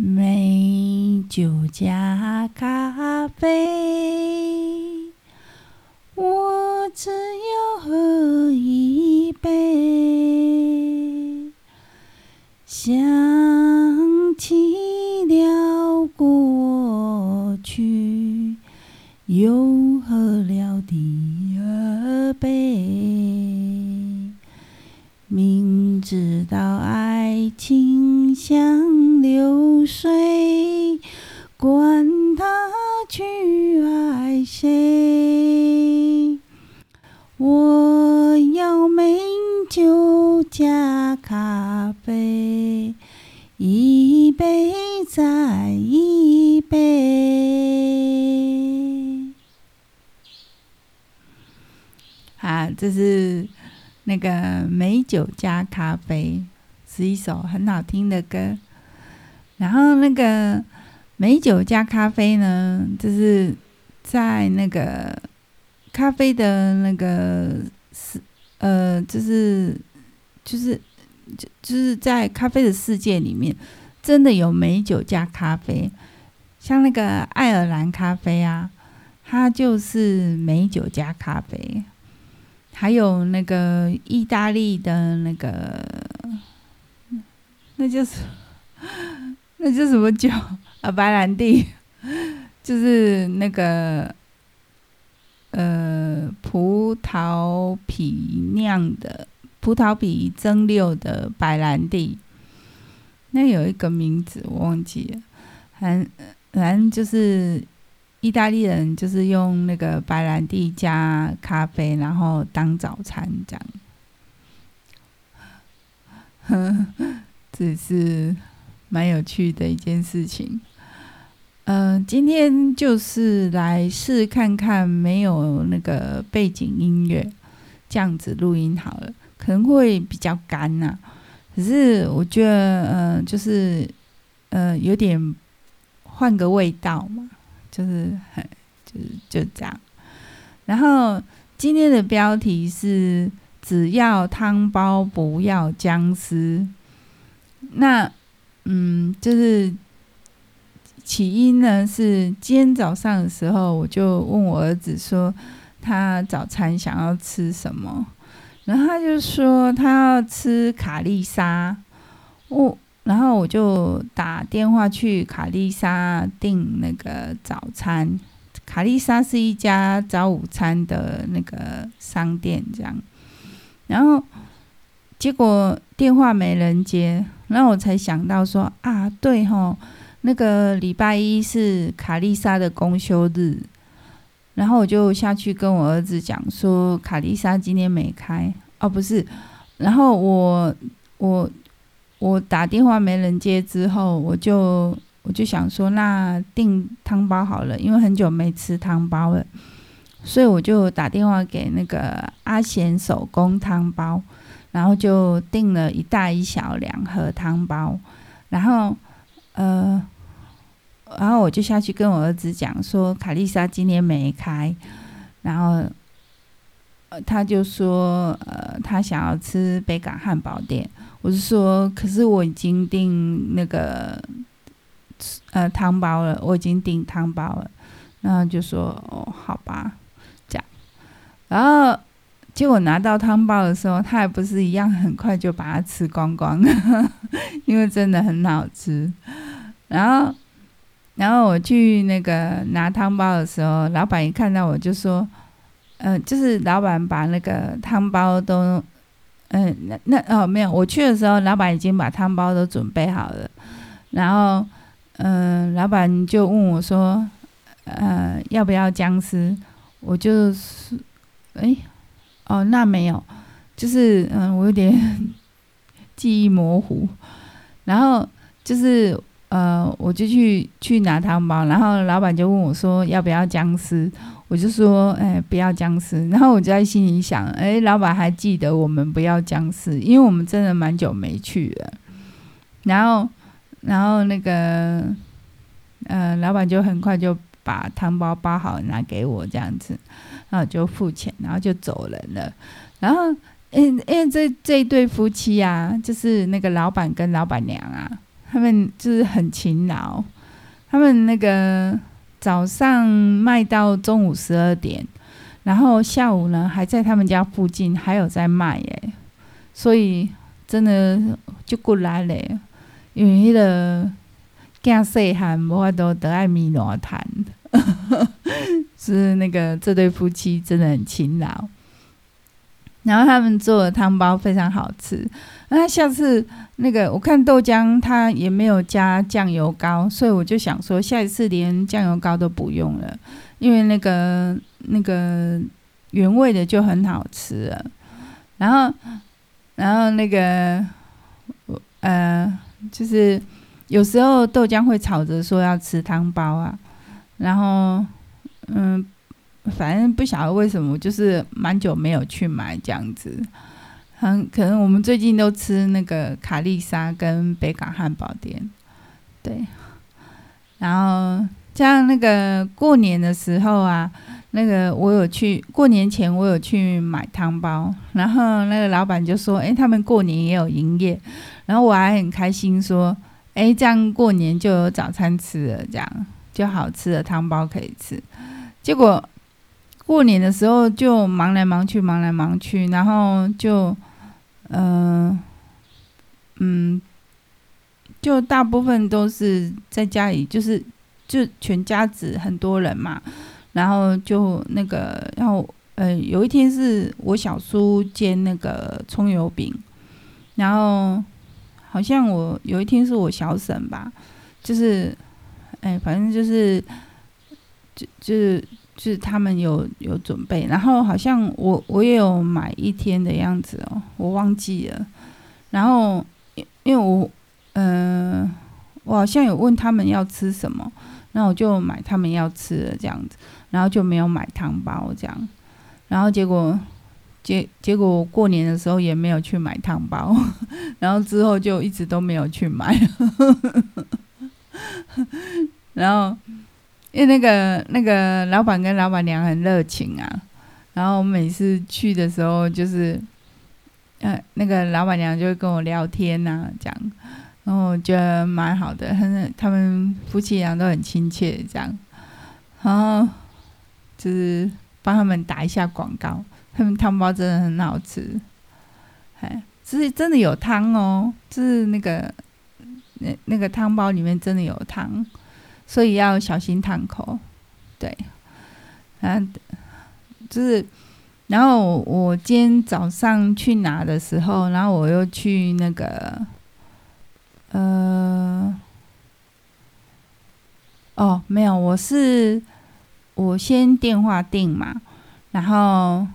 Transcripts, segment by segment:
美酒加咖啡，我只要喝一杯，想起了过去，又喝了第二杯，明知道爱情像流水，管它去爱谁，我要美酒加咖啡，一杯再一杯。啊，这是那个美酒加咖啡，是一首很好听的歌。然后那个美酒加咖啡呢，就是在那个咖啡的那个就是在咖啡的世界里面，真的有美酒加咖啡。像那个爱尔兰咖啡啊，它就是美酒加咖啡。还有那个意大利的那个，那叫什么酒啊？白兰地，就是那个葡萄皮酿的，葡萄皮蒸馏的白兰地。那有一个名字我忘记了，反正就是。意大利人就是用那个白兰地加咖啡，然后当早餐这样，这是蛮有趣的一件事情。今天就是来试看看没有那个背景音乐，这样子录音好了，可能会比较干啊。可是我觉得，有点换个味道嘛。就这样。然后今天的标题是只要汤包不要姜丝。那就是起因呢是今天早上的时候，我就问我儿子说他早餐想要吃什么，然后他就说他要吃卡丽莎。然后我就打电话去卡丽莎订那个早餐。卡丽莎是一家早午餐的那个商店，这样。然后结果电话没人接，然后我才想到说啊，对吼，那个礼拜一是卡丽莎的公休日。然后我就下去跟我儿子讲说，卡丽莎今天没开哦，不是。然后我打电话没人接之后，我就想说那订汤包好了，因为很久没吃汤包了，所以我就打电话给那个阿贤手工汤包，然后就订了一大一小两盒汤包。然后我就下去跟我儿子讲说卡丽莎今天没开，然后他就说他想要吃北港汉堡店。我是说，可是我已经订那个汤包了，我已经订汤包了。然后就说哦，好吧，这样。然后结果拿到汤包的时候，他还不是一样很快就把它吃光光了，因为真的很好吃。然后我去那个拿汤包的时候，老板一看到我就说，就是老板把那个汤包都。没有，我去的时候，老板已经把汤包都准备好了。然后，老板就问我说，要不要姜丝？我就是，那没有，就是，我有点记忆模糊。然后就是，我就去拿汤包，然后老板就问我说要不要姜丝。我就说，不要姜丝。然后我就在心里想，老板还记得我们不要姜丝，因为我们真的蛮久没去了。然后那个，老板就很快就把汤包包好拿给我这样子，然后就付钱，然后就走人了。然后，因为这一对夫妻啊，就是那个老板跟老板娘啊，他们就是很勤劳，他们那个早上卖到中午12点，然后下午呢还在他们家附近还有在卖耶，所以真的就过来嘞，因为那个囝细汉无法度得爱米暖谈，是那个这对夫妻真的很勤劳。然后他们做的汤包非常好吃。那下次那个我看豆浆它也没有加酱油膏，所以我就想说下一次连酱油膏都不用了，因为那个原味的就很好吃了。然后那个就是有时候豆浆会吵着说要吃汤包啊，然后反正不晓得为什么，就是蛮久没有去买这样子。可能我们最近都吃那个卡丽莎跟北港汉堡店，对。然后像那个过年的时候啊，那个我有去过年前我有去买汤包，然后那个老板就说：“哎，他们过年也有营业。”然后我还很开心说：“哎，这样过年就有早餐吃了，这样就好吃的汤包可以吃。”结果过年的时候就忙来忙去，然后就就大部分都是在家里，就全家子很多人嘛，然后就那个有一天是我小叔煎那个葱油饼，然后好像我有一天是我小婶吧，就是反正就是他们有准备，然后好像我也有买一天的样子哦，我忘记了。然后因为我好像有问他们要吃什么，然后我就买他们要吃的这样子，然后就没有买汤包这样。然后结果过年的时候也没有去买汤包，然后之后就一直都没有去买。然后因为那个老板跟老板娘很热情啊，然后每次去的时候就是，那个老板娘就会跟我聊天啊，这样，然后我觉得蛮好的，他们夫妻俩都很亲切，这样，然后就是帮他们打一下广告，他们汤包真的很好吃，是真的有汤哦，就是那个汤包里面真的有汤。所以要小心烫口，对，就是，然后我今天早上去拿的时候，然后我又去那个，没有，我先电话订嘛，然后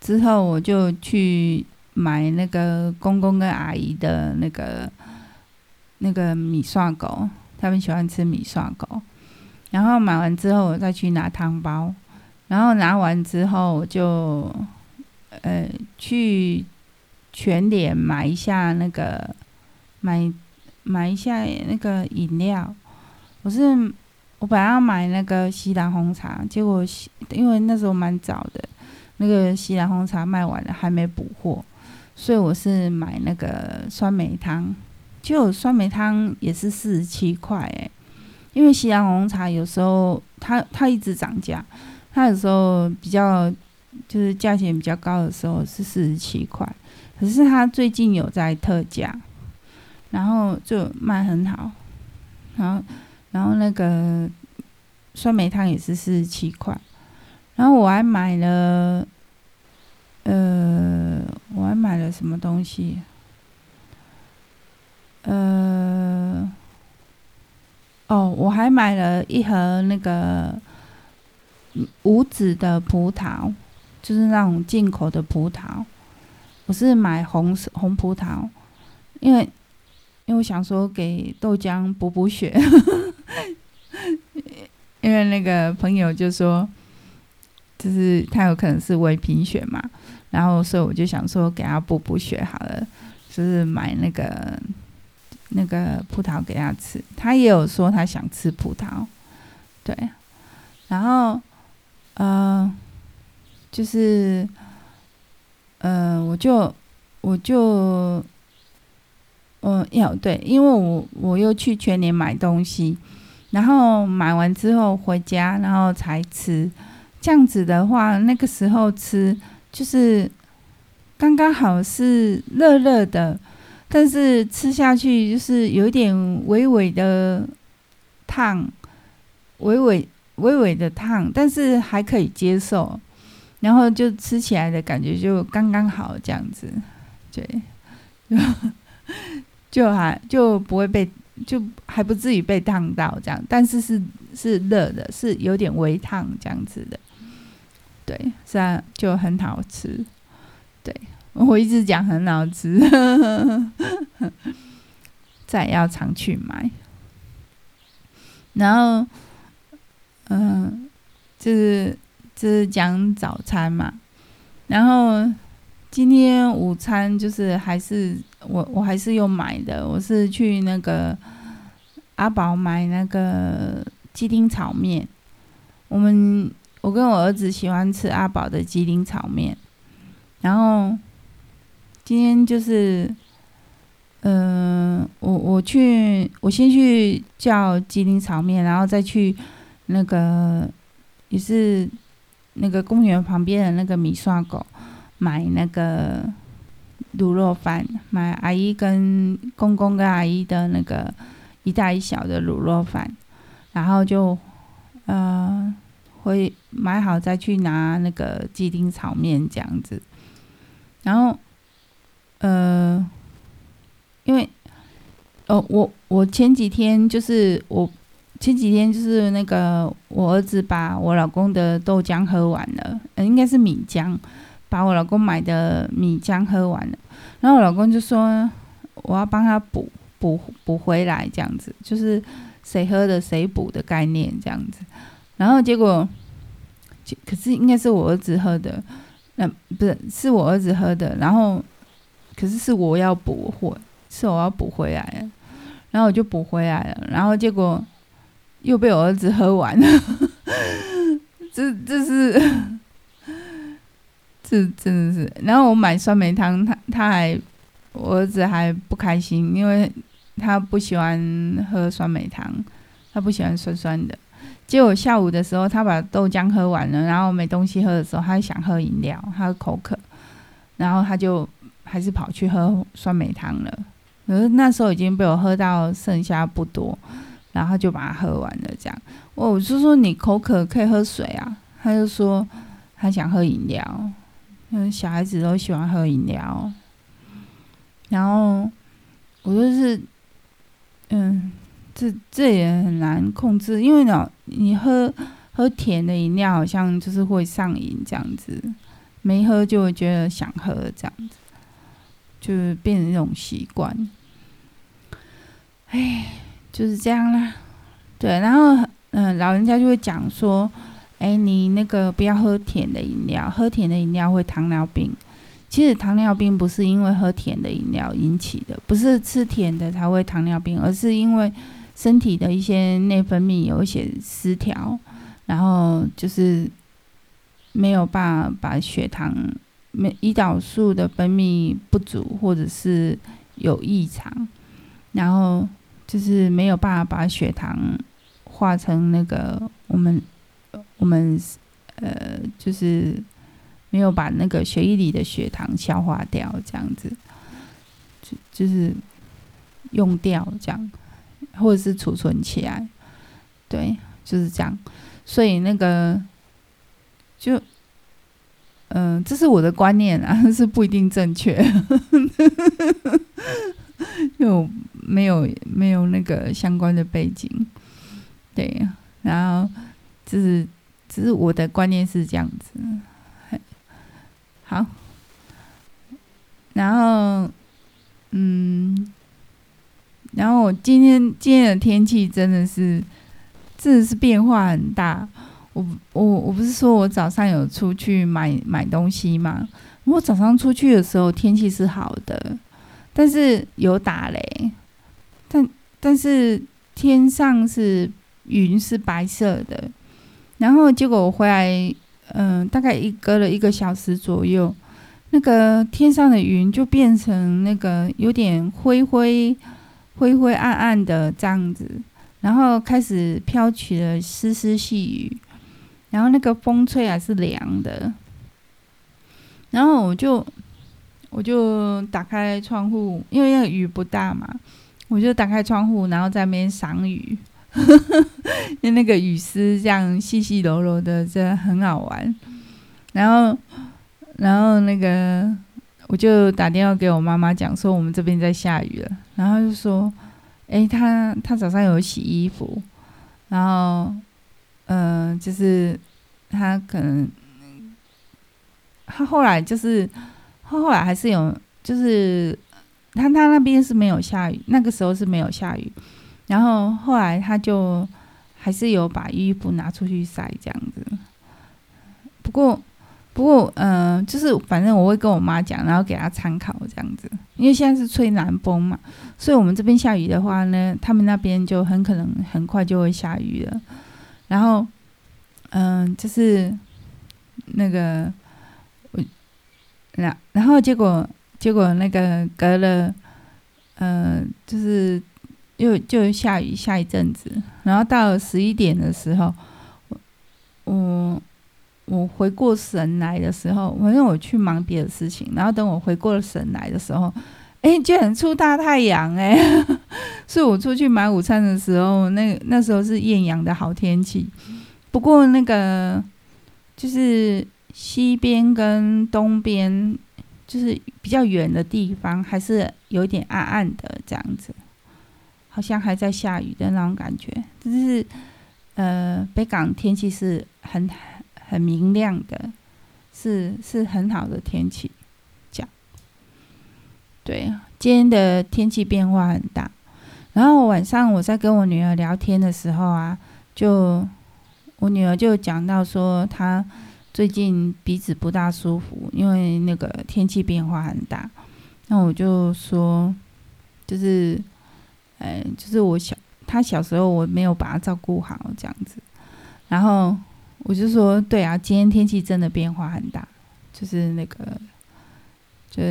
之后我就去买那个公公跟阿姨的那个米线糊。他们喜欢吃米线糊，然后买完之后我再去拿汤包，然后拿完之后我就去全联买一下那个饮料。我本来要买那个西兰红茶，结果因为那时候蛮早的，那个西兰红茶卖完了还没补货，所以我是买那个酸梅汤。就酸梅汤也是47块因为西兰红茶有时候它一直涨价，它有时候比较就是价钱比较高的时候是47块，可是它最近有在特价，然后就卖很好，然后那个酸梅汤也是47块，然后我还买了什么东西？我还买了一盒那个无籽的葡萄，就是那种进口的葡萄。我是买红葡萄，因为我想说给豆浆补补血，因为那个朋友就说，就是他有可能是微贫血嘛，然后所以我就想说给他补补血好了，就是买那个葡萄给他吃，他也有说他想吃葡萄，对。然后就是我就有对，因为我又去全联买东西，然后买完之后回家，然后才吃。这样子的话，那个时候吃就是刚刚好是热热的，但是吃下去就是有一点微微的烫，微微的烫，但是还可以接受，然后就吃起来的感觉就刚刚好这样子，对，就不会被，就还不至于被烫到这样，但是是热的，是有点微烫这样子的，对，是啊，就很好吃，对，我一直讲很好吃，再要常去买，然后，就是讲早餐嘛，然后今天午餐就是还是我还是有买的，我是去那个阿宝买那个鸡丁炒面，我跟我儿子喜欢吃阿宝的鸡丁炒面，然后今天就是我先去叫鸡丁炒面，然后再去那个也是那个公园旁边的那个米刷狗买那个卤肉饭，买阿姨跟公公跟阿姨的那个一大一小的卤肉饭，然后就会买好再去拿那个鸡丁炒面这样子，然后因为我前几天就是那个我儿子把我老公的豆浆喝完了，应该是米浆，把我老公买的米浆喝完了，然后我老公就说我要帮他补回来这样子，就是谁喝的谁补的概念这样子，然后结果可是应该是我儿子喝的，不是，是我儿子喝的，然后可是我要补回来了，然后我就补回来了，然后结果又被我儿子喝完了，这真的是。然后我买酸梅汤，我儿子还不开心，因为他不喜欢喝酸梅汤，他不喜欢酸酸的。结果下午的时候，他把豆浆喝完了，然后没东西喝的时候，他想喝饮料，他口渴，然后他就还是跑去喝酸梅汤了。可是那时候已经被我喝到剩下不多，然后就把它喝完了。这样，我就说你口渴可以喝水啊，他就说他想喝饮料，小孩子都喜欢喝饮料。然后我就是，这也很难控制，因为你喝甜的饮料好像就是会上瘾这样子，没喝就会觉得想喝这样子。就变成一种习惯，哎，就是这样啦。对，然后老人家就会讲说，哎，你那个不要喝甜的饮料，喝甜的饮料会糖尿病。其实糖尿病不是因为喝甜的饮料引起的，不是吃甜的才会糖尿病，而是因为身体的一些内分泌有一些失调，然后就是没有办法把血糖。胰岛素的分泌不足或者是有异常，然后就是没有办法把血糖化成那个我们就是没有把那个血液里的血糖消化掉这样子，就是用掉这样，或者是储存起来，对，就是这样。所以那个就这是我的观念啊，是不一定正确，因为我没有那个相关的背景，对，然后只是我的观念是这样子，好，然后然后我今天的天气真的是变化很大。我不是说我早上有出去买东西吗？我早上出去的时候天气是好的，但是有打雷，但是天上是云是白色的，然后结果我回来，大概隔了一个小时左右，那个天上的云就变成那个有点灰灰暗暗的这样子，然后开始飘起了丝丝细雨，然后那个风吹还是凉的，然后我就打开窗户，因为那个雨不大嘛，我就打开窗户，然后在那边赏雨那个雨丝这样细细柔柔的，真的很好玩。然后那个我就打电话给我妈妈讲说我们这边在下雨了，然后就说她早上有洗衣服，然后就是她可能她后来就是后来还是有，就是她那边是没有下雨，那个时候是没有下雨，然后后来她就还是有把衣服拿出去晒这样子。不过就是反正我会跟我妈讲，然后给她参考这样子，因为现在是吹南风嘛，所以我们这边下雨的话呢，他们那边就很可能很快就会下雨了。然后就是那个然后结果那个隔了就是又下雨下一阵子，然后到11点的时候，我回过神来的时候，因为我去忙别的事情，然后等我回过神来的时候，居然出大太阳所以我出去买午餐的时候，那时候是艳阳的好天气。不过那个就是西边跟东边就是比较远的地方还是有点暗暗的这样子，好像还在下雨的那种感觉。就是北港天气是很明亮的，是很好的天气这样。对，今天的天气变化很大。然后晚上我在跟我女儿聊天的时候啊，我女儿就讲到说她最近鼻子不大舒服，因为那个天气变化很大。那我就说，就是他小时候我没有把他照顾好这样子。然后我就说，对啊，今天天气真的变化很大，就是那个，就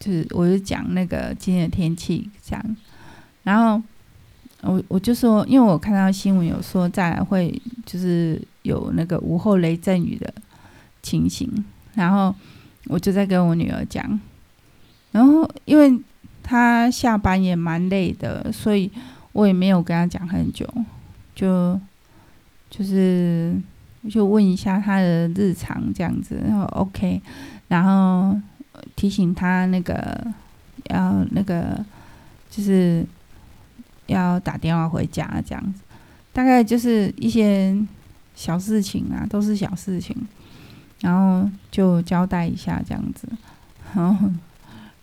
是我就讲那个今天的天气这样。然后我就说，因为我看到新闻有说再来会就是有那个午后雷阵雨的情形，然后我就在跟我女儿讲，然后因为她下班也蛮累的，所以我也没有跟她讲很久，就是就问一下她的日常这样子，然后 OK， 然后提醒她那个就是要打电话回家这样子，大概就是一些小事情啊，都是小事情，然后就交代一下这样子，然后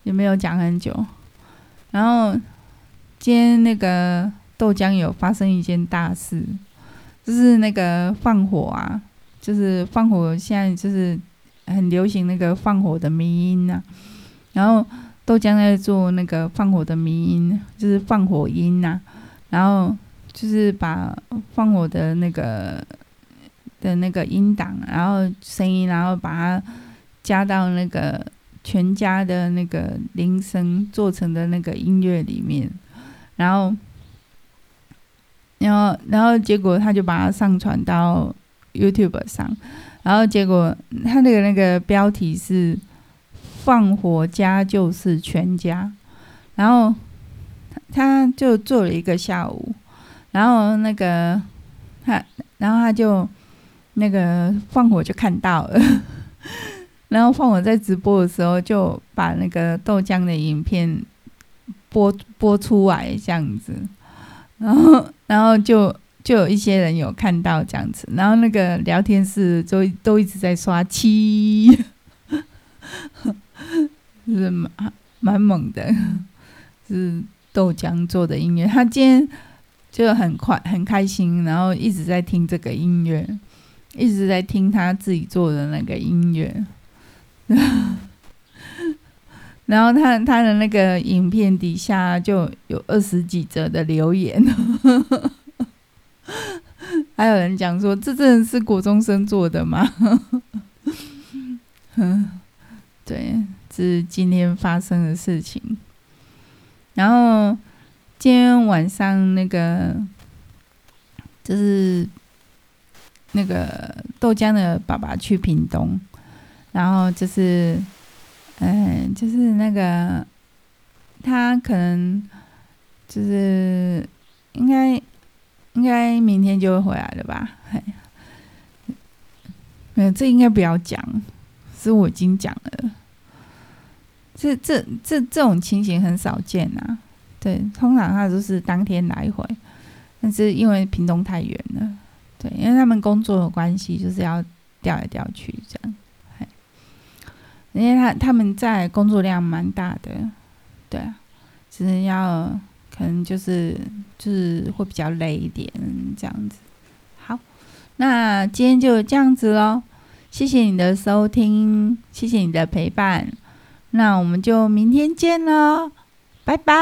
也没有讲很久。然后今天那个豆浆有发生一件大事，就是那个放火啊，就是放火，现在就是很流行那个放火的迷因啊，然后豆浆在做那个放火的迷因，就是放火音啊，然后就是把放火的那个音档，然后声音，然后把它加到那个全家的那个铃声做成的那个音乐里面，然后结果他就把它上传到 YouTube 上，然后结果他那个标题是放火家就是全家，然后他就做了一个下午，然后那个他就那个放火就看到了然后放火在直播的时候就把那个豆浆的影片播出来这样子，然后就有一些人有看到这样子，然后那个聊天室就都一直在刷七就是蛮猛的，是豆浆做的音乐，他今天就很开心，然后一直在听这个音乐，一直在听他自己做的那个音乐然后他的那个影片底下就有20几则的留言还有人讲说这真的是国中生做的吗对，这是今天发生的事情。然后今天晚上那个就是那个豆浆的爸爸去屏东，然后就是就是那个他可能就是应该明天就会回来了吧？没有，这应该不要讲，是我已经讲了。这种情形很少见啊，对，通常他就是当天来回，但是因为屏东太远了，对，因为他们工作的关系，就是要调来调去这样，因为他们在工作量蛮大的，对啊，就是要可能就是会比较累一点这样子。好，那今天就这样子咯，谢谢你的收听，谢谢你的陪伴，那我们就明天见咯，拜拜。